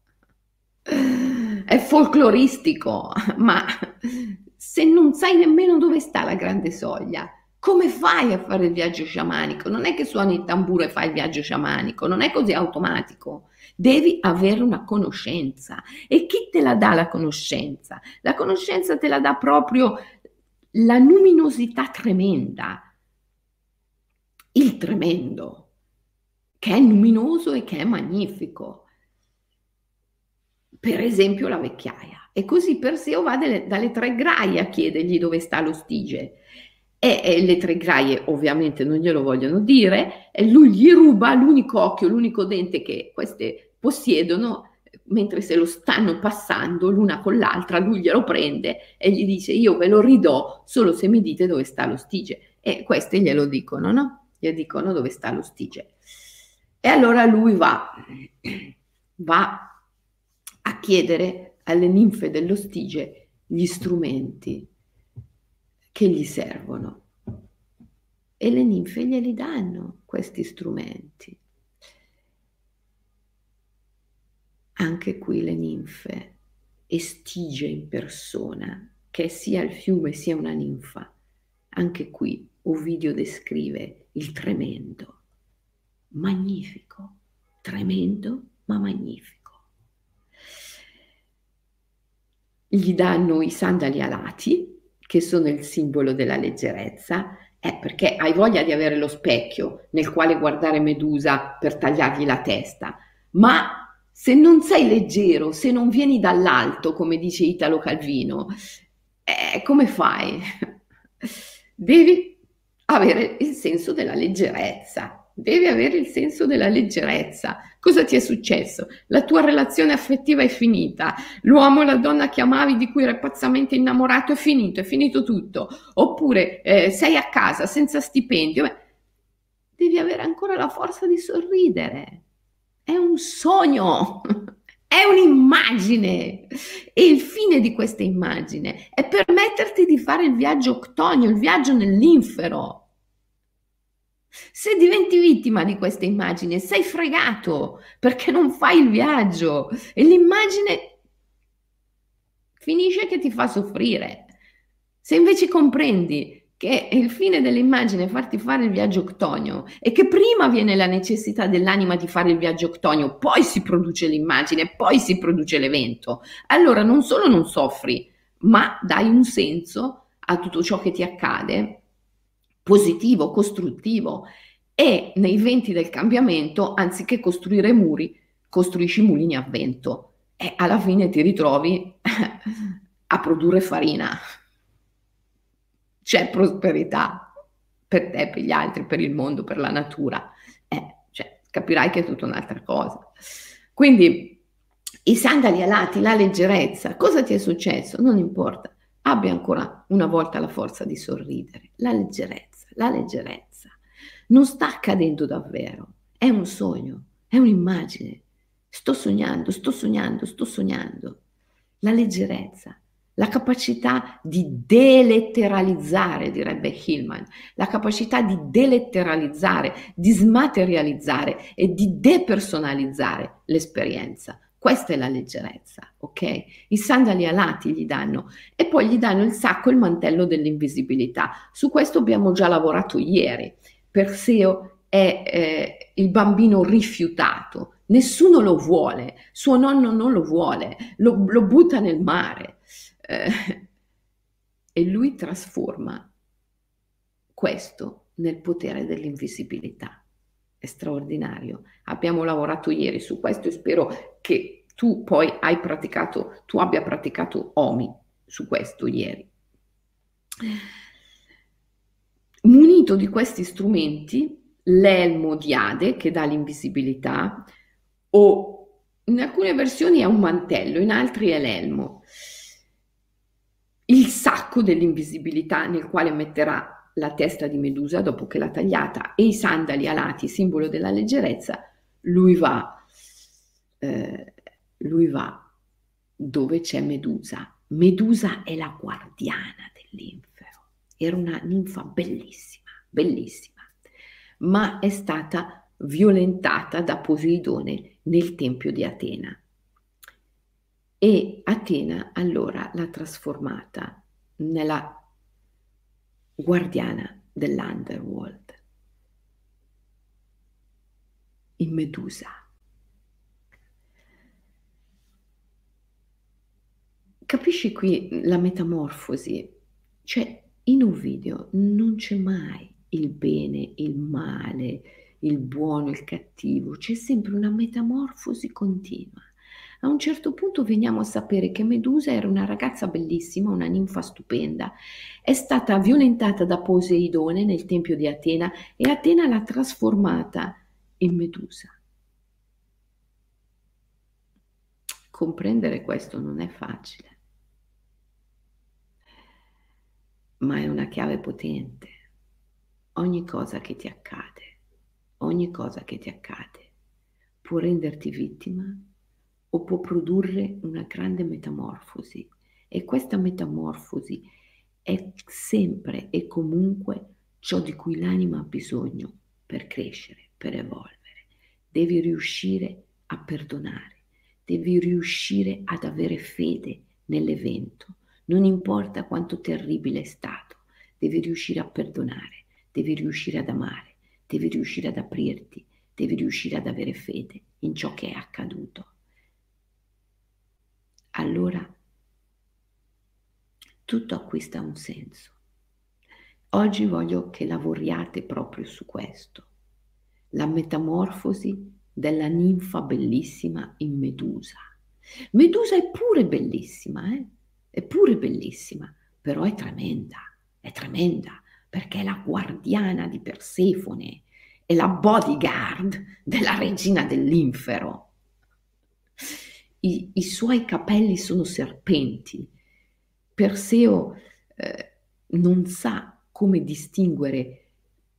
è folcloristico, ma se non sai nemmeno dove sta la grande soglia, come fai a fare il viaggio sciamanico? Non è che suoni il tamburo e fai il viaggio sciamanico, non è così automatico, devi avere una conoscenza. E chi te la dà la conoscenza? La conoscenza te la dà proprio la luminosità tremenda, il tremendo, che è luminoso e che è magnifico, per esempio la vecchiaia. E così Perseo va dalle tre graie a chiedergli dove sta lo Stige, e le tre graie ovviamente non glielo vogliono dire, e lui gli ruba l'unico occhio, l'unico dente che queste possiedono, mentre se lo stanno passando l'una con l'altra, lui glielo prende e gli dice: io ve lo ridò solo se mi dite dove sta lo Stige. E queste glielo dicono, no? Gli dicono dove sta lo Stige. E allora lui va a chiedere alle ninfe dello Stige gli strumenti che gli servono, e le ninfe glieli danno questi strumenti. Anche qui le ninfe e Stige in persona, che sia il fiume sia una ninfa. Anche qui Ovidio descrive il tremendo, magnifico, tremendo ma magnifico. Gli danno i sandali alati, che sono il simbolo della leggerezza, perché hai voglia di avere lo specchio nel quale guardare Medusa per tagliargli la testa, ma se non sei leggero, se non vieni dall'alto, come dice Italo Calvino, come fai? Devi avere il senso della leggerezza. Devi avere il senso della leggerezza. Cosa ti è successo? La tua relazione affettiva è finita, l'uomo e la donna che amavi, di cui eri pazzamente innamorato, è finito tutto, oppure sei a casa senza stipendio. Beh, devi avere ancora la forza di sorridere. È un sogno, è un'immagine, e il fine di questa immagine è permetterti di fare il viaggio octonio, il viaggio nell'infero. Se diventi vittima di questa immagine, sei fregato perché non fai il viaggio, e l'immagine finisce che ti fa soffrire. Se invece comprendi che il fine dell'immagine è farti fare il viaggio octonio, e che prima viene la necessità dell'anima di fare il viaggio octonio, poi si produce l'immagine, poi si produce l'evento, allora non solo non soffri, ma dai un senso a tutto ciò che ti accade, positivo, costruttivo, e nei venti del cambiamento, anziché costruire muri, costruisci mulini a vento, e alla fine ti ritrovi a produrre farina. C'è prosperità per te, per gli altri, per il mondo, per la natura. Cioè, capirai che è tutta un'altra cosa. Quindi i sandali alati, la leggerezza. Cosa ti è successo? Non importa. Abbia ancora una volta la forza di sorridere, la leggerezza. La leggerezza non sta accadendo davvero, è un sogno, è un'immagine. Sto sognando, sto sognando, sto sognando. La leggerezza, la capacità di deletteralizzare, direbbe Hillman, la capacità di deletteralizzare, di smaterializzare e di depersonalizzare l'esperienza. Questa è la leggerezza, ok? I sandali alati gli danno, e poi gli danno il sacco e il mantello dell'invisibilità. Su questo abbiamo già lavorato ieri. Perseo è il bambino rifiutato, nessuno lo vuole, suo nonno non lo vuole, lo butta nel mare, e lui trasforma questo nel potere dell'invisibilità. È straordinario, abbiamo lavorato ieri su questo, e spero che tu poi hai praticato, tu abbia praticato Omi su questo ieri. Munito di questi strumenti, l'elmo di Ade che dà l'invisibilità, o in alcune versioni è un mantello, in altri è l'elmo, il sacco dell'invisibilità nel quale metterà la testa di Medusa dopo che l'ha tagliata, e i sandali alati, simbolo della leggerezza, lui va dove c'è Medusa. Medusa è la guardiana dell'infero, era una ninfa bellissima, bellissima, ma è stata violentata da Poseidone nel tempio di Atena, e Atena allora l'ha trasformata nella guardiana dell'underworld, in Medusa. Capisci qui la metamorfosi? Cioè, in Ovidio non c'è mai il bene, il male, il buono, il cattivo, c'è sempre una metamorfosi continua. A un certo punto veniamo a sapere che Medusa era una ragazza bellissima, una ninfa stupenda, è stata violentata da Poseidone nel tempio di Atena, e Atena l'ha trasformata in Medusa. Comprendere questo non è facile, ma è una chiave potente. Ogni cosa che ti accade, ogni cosa che ti accade può renderti vittima, o può produrre una grande metamorfosi, e questa metamorfosi è sempre e comunque ciò di cui l'anima ha bisogno per crescere, per evolvere. Devi riuscire a perdonare, devi riuscire ad avere fede nell'evento, non importa quanto terribile è stato, devi riuscire a perdonare, devi riuscire ad amare, devi riuscire ad aprirti, devi riuscire ad avere fede in ciò che è accaduto. Allora tutto acquista un senso. Oggi voglio che lavoriate proprio su questo, la metamorfosi della ninfa bellissima in Medusa. Medusa è pure bellissima, però è tremenda, è tremenda, perché è la guardiana di Persefone, è la bodyguard della regina dell'infero. I suoi capelli sono serpenti. Perseo non sa come distinguere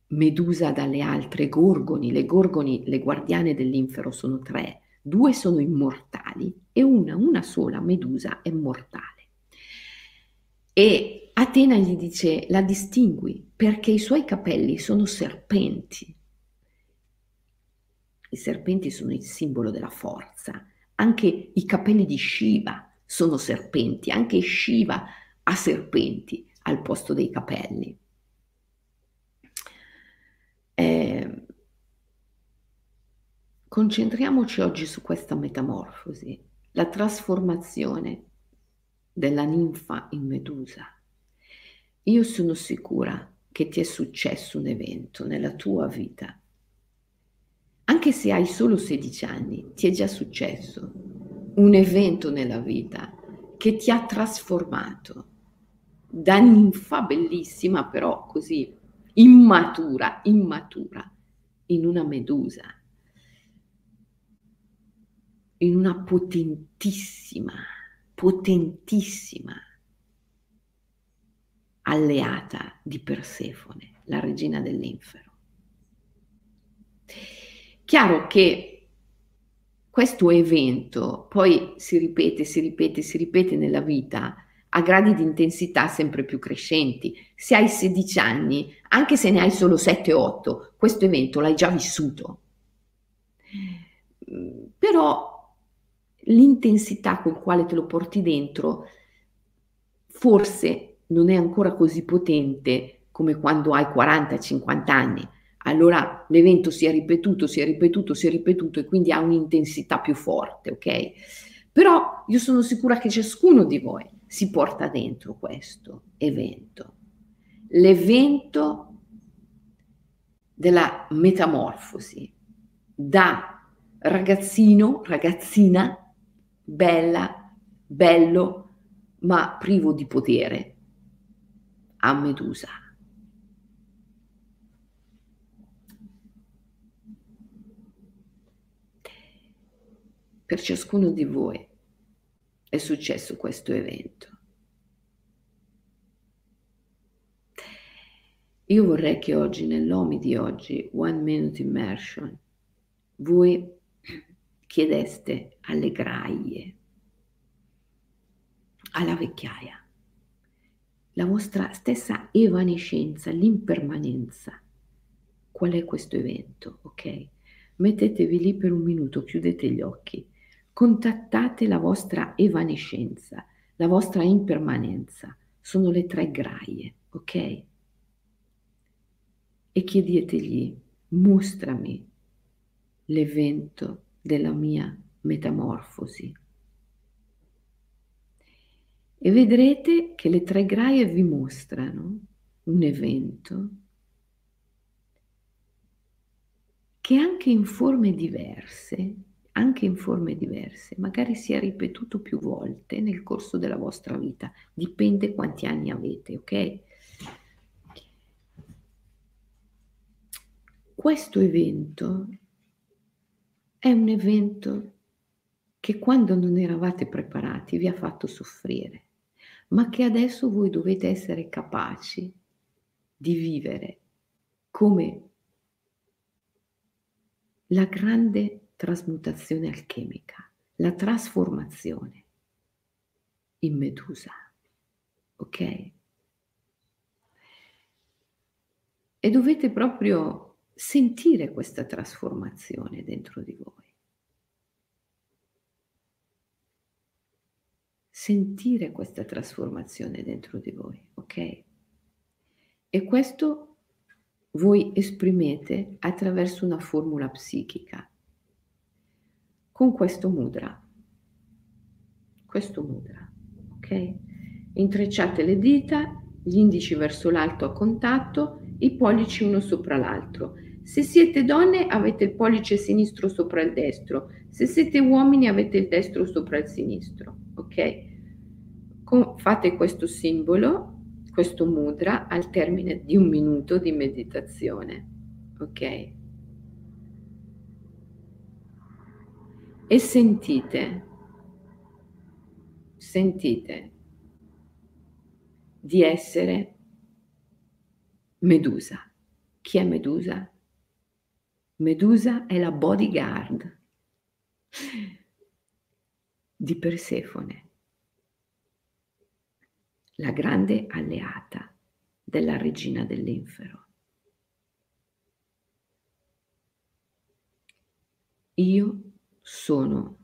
Medusa dalle altre gorgoni. Le gorgoni, le guardiane dell'infero, sono tre. Due sono immortali e una sola, Medusa, è mortale. E Atena gli dice: la distingui perché i suoi capelli sono serpenti. I serpenti sono il simbolo della forza. Anche i capelli di Shiva sono serpenti, anche Shiva ha serpenti al posto dei capelli. Concentriamoci oggi su questa metamorfosi, la trasformazione della ninfa in Medusa. Io sono sicura che ti è successo un evento nella tua vita. Anche se hai solo 16 anni, ti è già successo un evento nella vita che ti ha trasformato da ninfa bellissima, però così immatura, in una medusa, in una potentissima alleata di Persefone, la regina dell'infero. Chiaro che questo evento poi si ripete nella vita, a gradi di intensità sempre più crescenti. Se hai 16 anni, anche se ne hai solo 7-8, questo evento l'hai già vissuto. Però l'intensità con quale te lo porti dentro forse non è ancora così potente come quando hai 40-50 anni. Allora l'evento si è ripetuto e quindi ha un'intensità più forte, ok? Però io sono sicura che ciascuno di voi si porta dentro questo evento, l'evento della metamorfosi, da ragazzino, ragazzina, bello, ma privo di potere, a Medusa. Per ciascuno di voi è successo questo evento. Io vorrei che oggi, nell'OMI di oggi, One Minute Immersion, voi chiedeste alle graie, alla vecchiaia, la vostra stessa evanescenza, l'impermanenza. Qual è questo evento? Ok? Mettetevi lì per un minuto, chiudete gli occhi. Contattate la vostra evanescenza, la vostra impermanenza, sono le tre graie, ok? E chiedetegli: mostrami l'evento della mia metamorfosi. E vedrete che le tre graie vi mostrano un evento che anche in forme diverse, magari si è ripetuto più volte nel corso della vostra vita, dipende quanti anni avete, ok? Questo evento è un evento che quando non eravate preparati vi ha fatto soffrire, ma che adesso voi dovete essere capaci di vivere come la grande trasmutazione alchemica, la trasformazione in Medusa, ok? E dovete proprio sentire questa trasformazione dentro di voi, ok? E questo voi esprimete attraverso una formula psichica, con questo mudra, ok? Intrecciate le dita, gli indici verso l'alto a contatto, i pollici uno sopra l'altro. Se siete donne avete il pollice sinistro sopra il destro, se siete uomini avete il destro sopra il sinistro, ok? Fate questo simbolo, questo mudra al termine di 1 minuto di meditazione, ok? E sentite di essere Medusa. Chi è Medusa? Medusa è la bodyguard di Persefone, la grande alleata della regina dell'infero. Io sono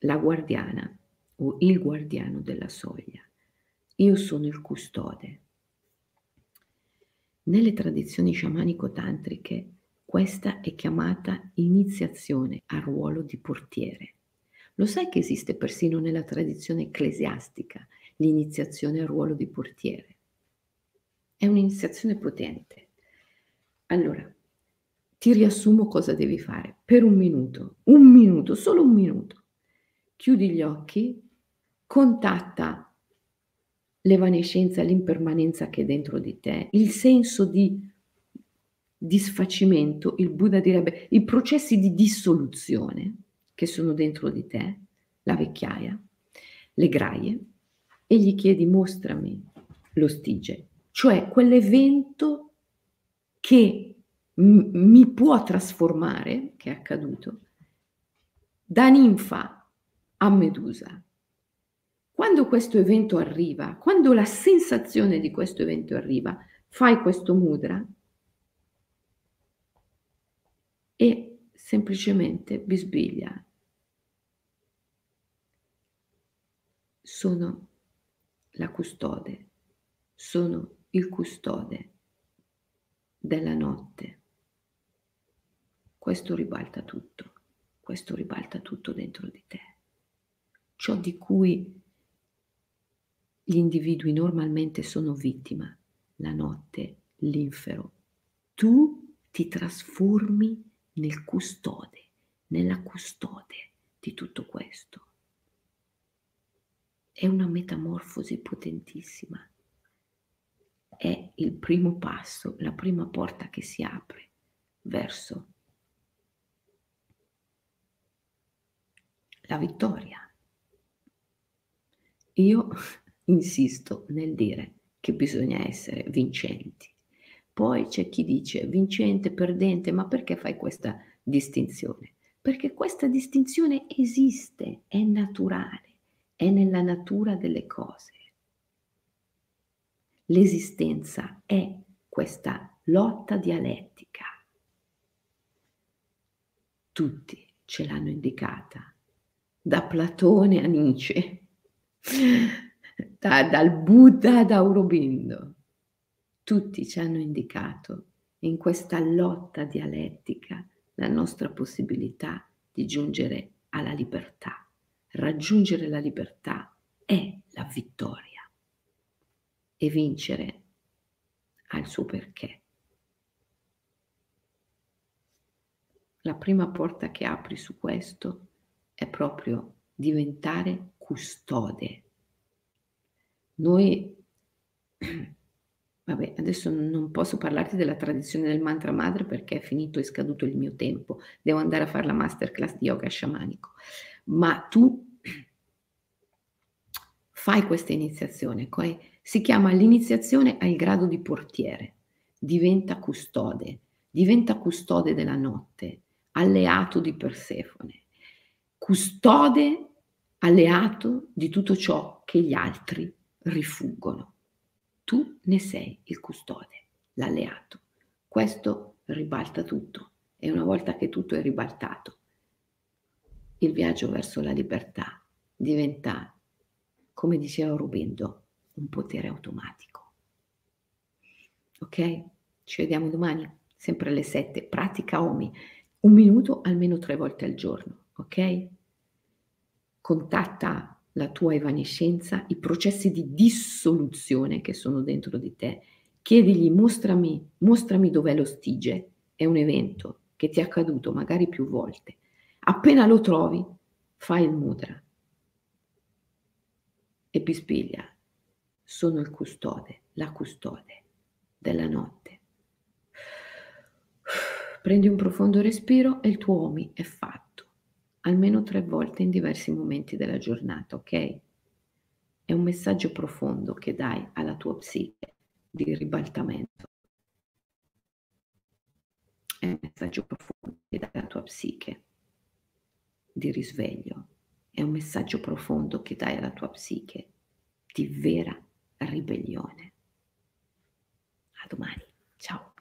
la guardiana o il guardiano della soglia. Io sono il custode. Nelle tradizioni sciamanico-tantriche questa è chiamata iniziazione al ruolo di portiere. Lo sai che esiste persino nella tradizione ecclesiastica l'iniziazione al ruolo di portiere? È un'iniziazione potente. Allora, ti riassumo cosa devi fare per 1 minuto. 1 minuto, solo 1 minuto. Chiudi gli occhi, contatta l'evanescenza, l'impermanenza che è dentro di te, il senso di disfacimento, il Buddha direbbe i processi di dissoluzione che sono dentro di te, la vecchiaia, le graie, e gli chiedi: mostrami lo Stige, cioè quell'evento che mi può trasformare, che è accaduto, da ninfa a Medusa. Quando questo evento arriva, quando la sensazione di questo evento arriva, fai questo mudra e semplicemente bisbiglia: sono la custode, sono il custode della notte. Questo ribalta tutto dentro di te. Ciò di cui gli individui normalmente sono vittima, la notte, l'infero. Tu ti trasformi nel custode, nella custode di tutto questo. È una metamorfosi potentissima. È il primo passo, la prima porta che si apre verso la vittoria. Io insisto nel dire che bisogna essere vincenti. Poi c'è chi dice vincente, perdente, ma perché fai questa distinzione? Perché questa distinzione esiste, è naturale, è nella natura delle cose. L'esistenza è questa lotta dialettica. Tutti ce l'hanno indicata, da Platone a Nietzsche, dal Buddha ad Aurobindo. Tutti ci hanno indicato in questa lotta dialettica la nostra possibilità di giungere alla libertà. Raggiungere la libertà è la vittoria, e vincere ha il suo perché. La prima porta che apri su questo è proprio diventare custode. Noi, vabbè, adesso non posso parlarti della tradizione del mantra madre perché è finito e scaduto il mio tempo, devo andare a fare la masterclass di yoga sciamanico, ma tu fai questa iniziazione, si chiama l'iniziazione al grado di portiere, diventa custode della notte, alleato di Persefone, custode, alleato di tutto ciò che gli altri rifuggono. Tu ne sei il custode, l'alleato. Questo ribalta tutto, e una volta che tutto è ribaltato, il viaggio verso la libertà diventa, come diceva Aurobindo, un potere automatico. Ok? Ci vediamo domani, sempre alle 7. Pratica Omi, 1 minuto almeno 3 volte al giorno, ok? Contatta la tua evanescenza, i processi di dissoluzione che sono dentro di te. Chiedigli: mostrami dov'è lo Stige. È un evento che ti è accaduto magari più volte. Appena lo trovi, fai il mudra e bisbiglia: sono il custode, la custode della notte. Prendi un profondo respiro e il tuo omi è fatto. Almeno 3 volte in diversi momenti della giornata, ok? È un messaggio profondo che dai alla tua psiche di ribaltamento. È un messaggio profondo che dai alla tua psiche di risveglio. È un messaggio profondo che dai alla tua psiche di vera ribellione. A domani. Ciao.